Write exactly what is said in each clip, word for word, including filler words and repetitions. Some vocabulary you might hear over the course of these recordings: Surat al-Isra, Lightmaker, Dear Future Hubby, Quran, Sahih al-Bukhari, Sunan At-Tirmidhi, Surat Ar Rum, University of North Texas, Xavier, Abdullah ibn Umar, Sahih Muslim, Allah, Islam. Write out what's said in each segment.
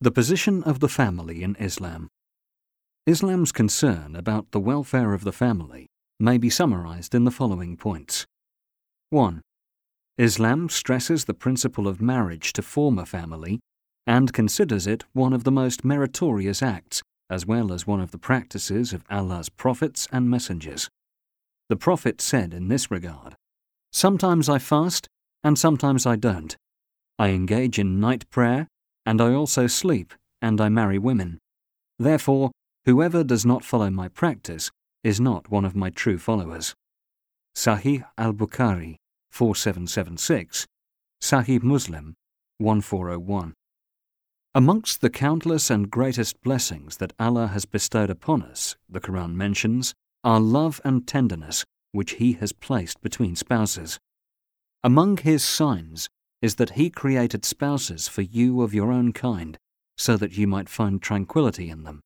The position of the family in Islam. Islam's concern about the welfare of the family may be summarized in the following points. one. Islam stresses the principle of marriage to form a family and considers it one of the most meritorious acts as well as one of the practices of Allah's prophets and messengers. The Prophet said in this regard, "Sometimes I fast and sometimes I don't. I engage in night prayer and I also sleep and I marry women. Therefore, whoever does not follow my practice is not one of my true followers." Sahih al-Bukhari four seven seven six, Sahih Muslim one four zero one. Amongst the countless and greatest blessings that Allah has bestowed upon us, the Quran mentions, are love and tenderness which He has placed between spouses. Among His signs is that He created spouses for you of your own kind, so that you might find tranquility in them,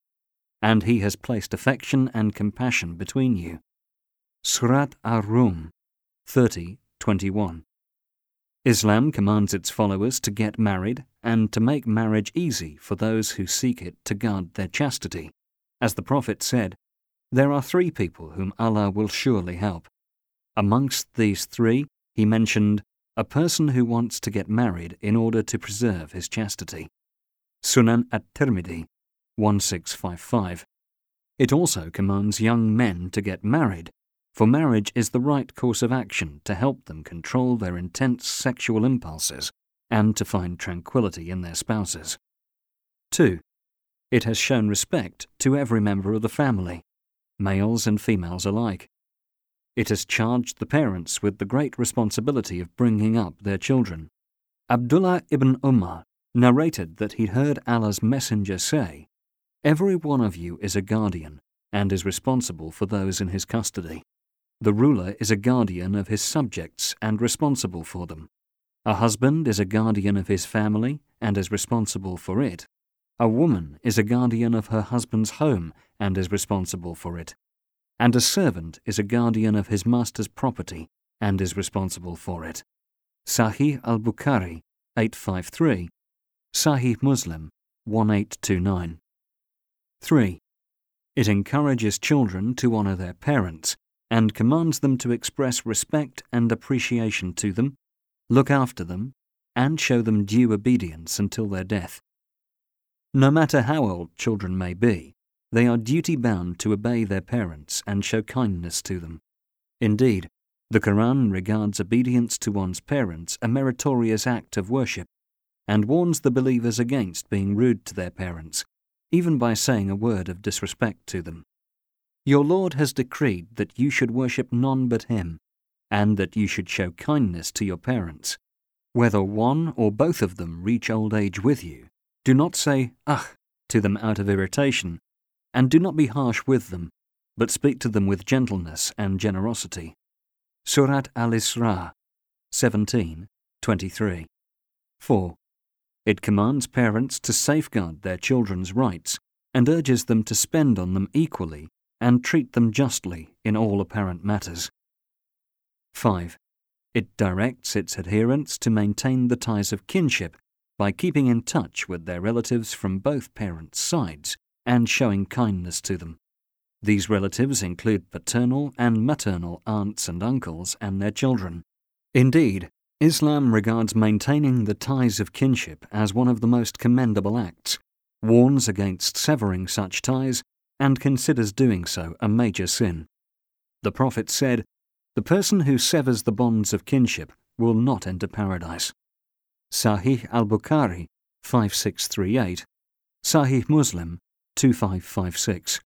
and He has placed affection and compassion between you. Surat Ar Rum thirty twenty-one. Islam commands its followers to get married and to make marriage easy for those who seek it to guard their chastity. As the Prophet said, "There are three people whom Allah will surely help." Amongst these three, he mentioned a person who wants to get married in order to preserve his chastity. Sunan At-Tirmidhi one six five five. It also commands young men to get married, for marriage is the right course of action to help them control their intense sexual impulses and to find tranquility in their spouses. two. It has shown respect to every member of the family, males and females alike. It has charged the parents with the great responsibility of bringing up their children. Abdullah ibn Umar narrated that he'd heard Allah's messenger say, "Every one of you is a guardian and is responsible for those in his custody. The ruler is a guardian of his subjects and responsible for them. A husband is a guardian of his family and is responsible for it. A woman is a guardian of her husband's home and is responsible for it. And a servant is a guardian of his master's property and is responsible for it." Sahih al-Bukhari eight five three, Sahih Muslim one eight two nine. three. It encourages children to honor their parents and commands them to express respect and appreciation to them, look after them, and show them due obedience until their death. No matter how old children may be, they are duty-bound to obey their parents and show kindness to them. Indeed, the Quran regards obedience to one's parents a meritorious act of worship and warns the believers against being rude to their parents, even by saying a word of disrespect to them. "Your Lord has decreed that you should worship none but Him, and that you should show kindness to your parents. Whether one or both of them reach old age with you, do not say 'Ugh' to them out of irritation, and do not be harsh with them, but speak to them with gentleness and generosity." Surat al-Isra seventeen twenty-three. four. It commands parents to safeguard their children's rights and urges them to spend on them equally and treat them justly in all apparent matters. five. It directs its adherents to maintain the ties of kinship by keeping in touch with their relatives from both parents' sides and showing kindness to them. These relatives include paternal and maternal aunts and uncles and their children. Indeed, Islam regards maintaining the ties of kinship as one of the most commendable acts, warns against severing such ties, and considers doing so a major sin. The Prophet said, "The person who severs the bonds of kinship will not enter paradise." Sahih al-Bukhari five six three eight, Sahih Muslim two five five six.